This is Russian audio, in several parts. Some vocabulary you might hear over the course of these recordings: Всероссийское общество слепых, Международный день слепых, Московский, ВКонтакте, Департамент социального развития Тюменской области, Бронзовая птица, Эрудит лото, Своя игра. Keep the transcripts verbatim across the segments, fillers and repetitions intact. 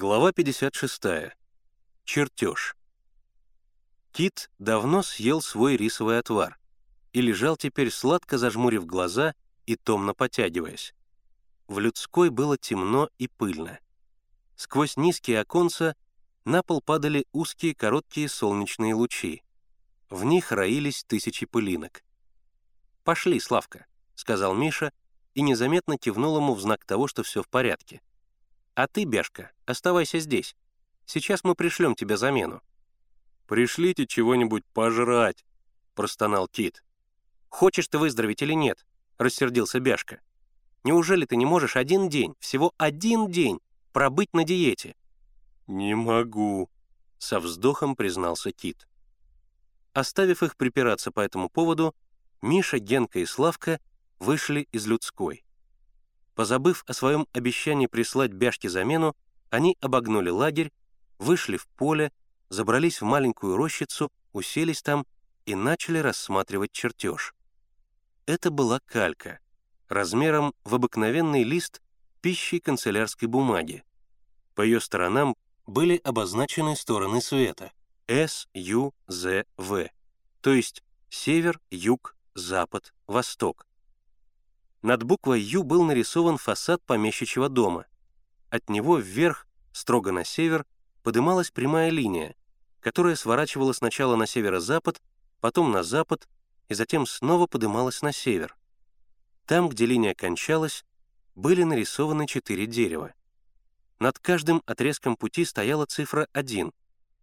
Глава пятьдесят шесть. Чертеж. Кит давно съел свой рисовый отвар и лежал теперь, сладко зажмурив глаза и томно потягиваясь. В людской было темно и пыльно. Сквозь низкие оконца на пол падали узкие короткие солнечные лучи. В них роились тысячи пылинок. «Пошли, Славка», — сказал Миша и незаметно кивнул ему в знак того, что все в порядке. «А ты, Бяшка, оставайся здесь. Сейчас мы пришлем тебе замену». «Пришлите чего-нибудь пожрать», — простонал Кит. «Хочешь ты выздороветь или нет?» — рассердился Бяшка. «Неужели ты не можешь один день, всего один день, пробыть на диете?» «Не могу», — со вздохом признался Кит. Оставив их припираться по этому поводу, Миша, Генка и Славка вышли из людской. Позабыв о своем обещании прислать Бяшке замену, они обогнули лагерь, вышли в поле, забрались в маленькую рощицу, уселись там и начали рассматривать чертеж. Это была калька, размером в обыкновенный лист пищей канцелярской бумаги. По ее сторонам были обозначены стороны света — С, Ю, З, В, то есть север, юг, запад, восток. Над буквой «Ю» был нарисован фасад помещичьего дома. От него вверх, строго на север, подымалась прямая линия, которая сворачивала сначала на северо-запад, потом на запад и затем снова подымалась на север. Там, где линия кончалась, были нарисованы четыре дерева. Над каждым отрезком пути стояла цифра один,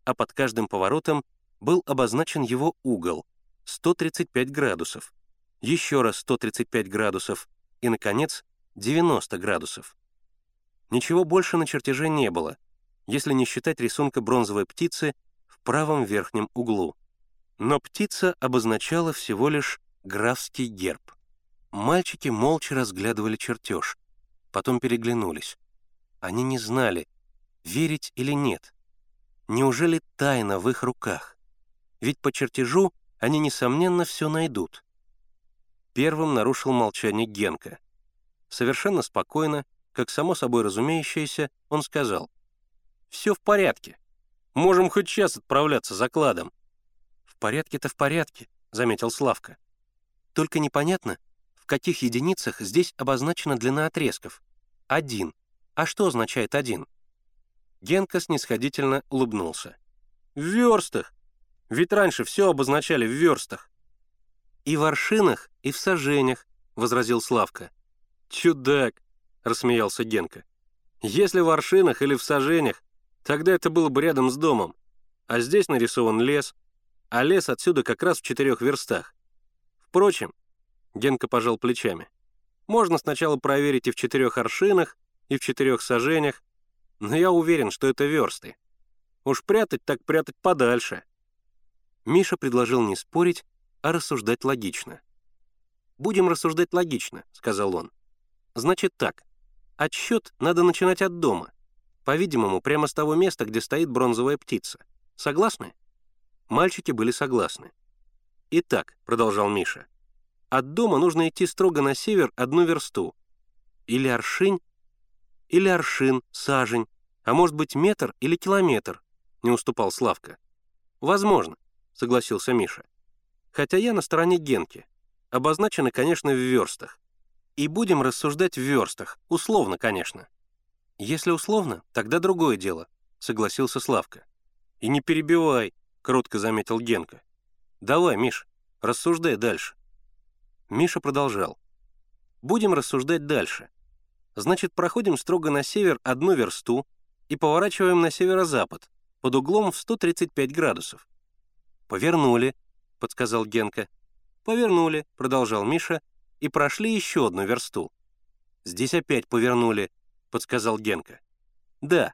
а под каждым поворотом был обозначен его угол — сто тридцать пять градусов. Еще раз сто тридцать пять градусов и, наконец, девяносто градусов. Ничего больше на чертеже не было, если не считать рисунка бронзовой птицы в правом верхнем углу. Но птица обозначала всего лишь графский герб. Мальчики молча разглядывали чертеж, потом переглянулись. Они не знали, верить или нет. Неужели тайна в их руках? Ведь по чертежу они, несомненно, все найдут. Первым нарушил молчание Генка. Совершенно спокойно, как само собой разумеющееся, он сказал: «Все в порядке. Можем хоть сейчас отправляться за кладом». «В порядке-то в порядке», — заметил Славка. «Только непонятно, в каких единицах здесь обозначена длина отрезков. Один. А что означает один?» Генка снисходительно улыбнулся. «В верстах. Ведь раньше все обозначали в верстах». «И в аршинах, и в саженях», — возразил Славка. «Чудак», — рассмеялся Генка. «Если в аршинах или в саженях, тогда это было бы рядом с домом. А здесь нарисован лес, а лес отсюда как раз в четырех верстах. Впрочем», — Генка пожал плечами, «можно сначала проверить и в четырех аршинах, и в четырех саженях, но я уверен, что это версты. Уж прятать так прятать подальше». Миша предложил не спорить, а рассуждать логично. «Будем рассуждать логично», — сказал он. «Значит так, отсчет надо начинать от дома, по-видимому, прямо с того места, где стоит бронзовая птица. Согласны?» Мальчики были согласны. «Итак», — продолжал Миша, «от дома нужно идти строго на север одну версту. Или аршин, или аршин, сажень, а может быть метр или километр», — не уступал Славка. «Возможно», — согласился Миша. «Хотя я на стороне Генки. Обозначено, конечно, в верстах. И будем рассуждать в верстах, условно, конечно». «Если условно, тогда другое дело», — согласился Славка. «И не перебивай», — кротко заметил Генка. «Давай, Миш, рассуждай дальше». Миша продолжал. «Будем рассуждать дальше. Значит, проходим строго на север одну версту и поворачиваем на северо-запад под углом в сто тридцать пять градусов». «Повернули», — подсказал Генка. «Повернули», — продолжал Миша, «и прошли еще одну версту». «Здесь опять повернули», — подсказал Генка. «Да,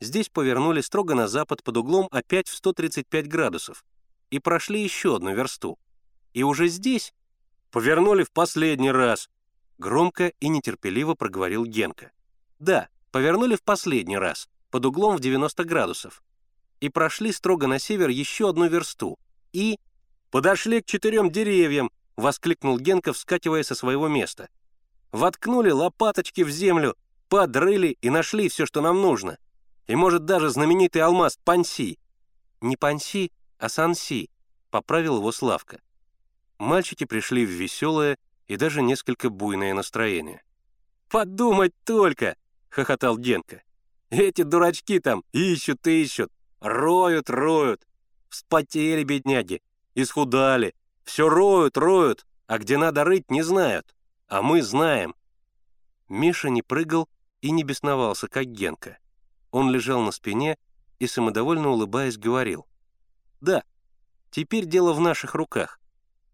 здесь повернули строго на запад под углом опять в сто тридцать пять градусов, и прошли еще одну версту. И уже здесь повернули в последний раз», — громко и нетерпеливо проговорил Генка. «Да, повернули в последний раз под углом в девяносто градусов, и прошли строго на север еще одну версту, и...» «Подошли к четырем деревьям!» — воскликнул Генка, вскакивая со своего места. «Воткнули лопаточки в землю, подрыли и нашли все, что нам нужно. и, может, даже знаменитый алмаз Панси. Не Панси, а Санси, поправил его Славка. Мальчики пришли в веселое и даже несколько буйное настроение. «Подумать только!» — хохотал Генка. «Эти дурачки там ищут и ищут, роют, роют. Вспотели бедняги, исхудали, все роют, роют, а где надо рыть, не знают. А мы знаем». Миша не прыгал и не бесновался, как Генка. Он лежал на спине и, самодовольно улыбаясь, говорил: «Да, теперь дело в наших руках.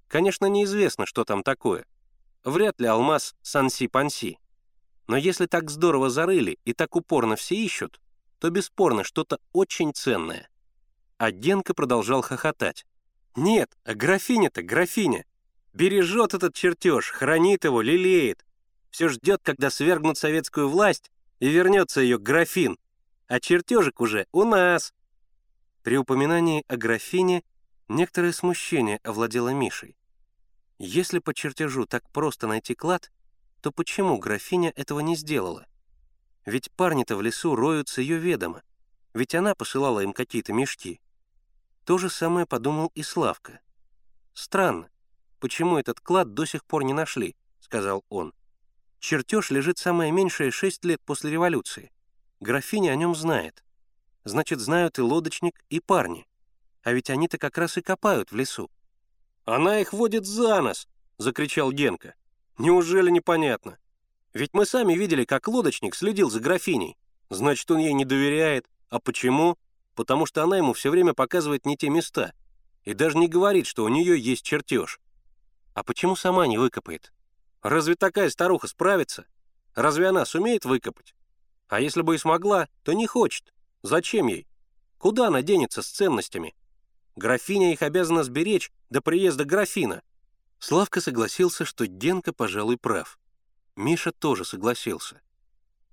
Конечно, неизвестно, что там такое. Вряд ли алмаз Санси-Панси. Но если так здорово зарыли и так упорно все ищут, то бесспорно что-то очень ценное». А Генка продолжал хохотать. «Нет, а графиня-то графиня. Бережет этот чертеж, хранит его, лелеет. Все ждет, когда свергнут советскую власть и вернется ее графин. А чертежик уже у нас». При упоминании о графине некоторое смущение овладело Мишей. Если по чертежу так просто найти клад, то почему графиня этого не сделала? Ведь парни-то в лесу роются ее ведомо, ведь она посылала им какие-то мешки. То же самое подумал и Славка. «Странно, почему этот клад до сих пор не нашли?» — сказал он. «Чертеж лежит самое меньшее шесть лет после революции. Графиня о нем знает. Значит, знают и лодочник, и парни. А ведь они-то как раз и копают в лесу». «Она их водит за нос!» — закричал Генка. «Неужели непонятно? Ведь мы сами видели, как лодочник следил за графиней. Значит, он ей не доверяет. А почему? Потому что она ему все время показывает не те места. И даже не говорит, что у нее есть чертеж. А почему сама не выкопает? Разве такая старуха справится? Разве она сумеет выкопать? А если бы и смогла, то не хочет. Зачем ей? Куда она денется с ценностями? Графиня их обязана сберечь до приезда графина». Славка согласился, что Генка, пожалуй, прав. Миша тоже согласился.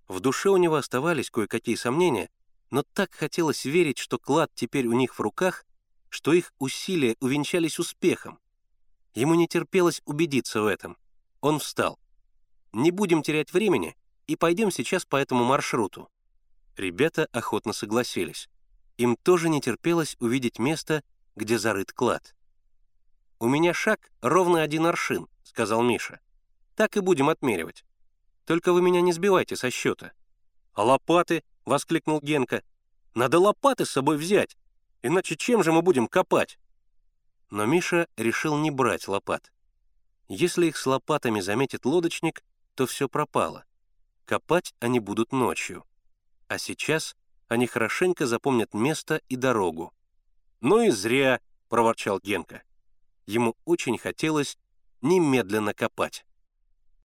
В душе у него оставались кое-какие сомнения, но так хотелось верить, что клад теперь у них в руках, что их усилия увенчались успехом. Ему не терпелось убедиться в этом. Он встал. «Не будем терять времени и пойдем сейчас по этому маршруту». Ребята охотно согласились. Им тоже не терпелось увидеть место, где зарыт клад. «У меня шаг ровно один аршин», — сказал Миша. «Так и будем отмеривать. Только вы меня не сбивайте со счета». «А лопаты?» — воскликнул Генка. «Надо лопаты с собой взять, иначе чем же мы будем копать?» Но Миша решил не брать лопат. Если их с лопатами заметит лодочник, то все пропало. Копать они будут ночью. А сейчас они хорошенько запомнят место и дорогу. «Ну и зря», — проворчал Генка. Ему очень хотелось немедленно копать.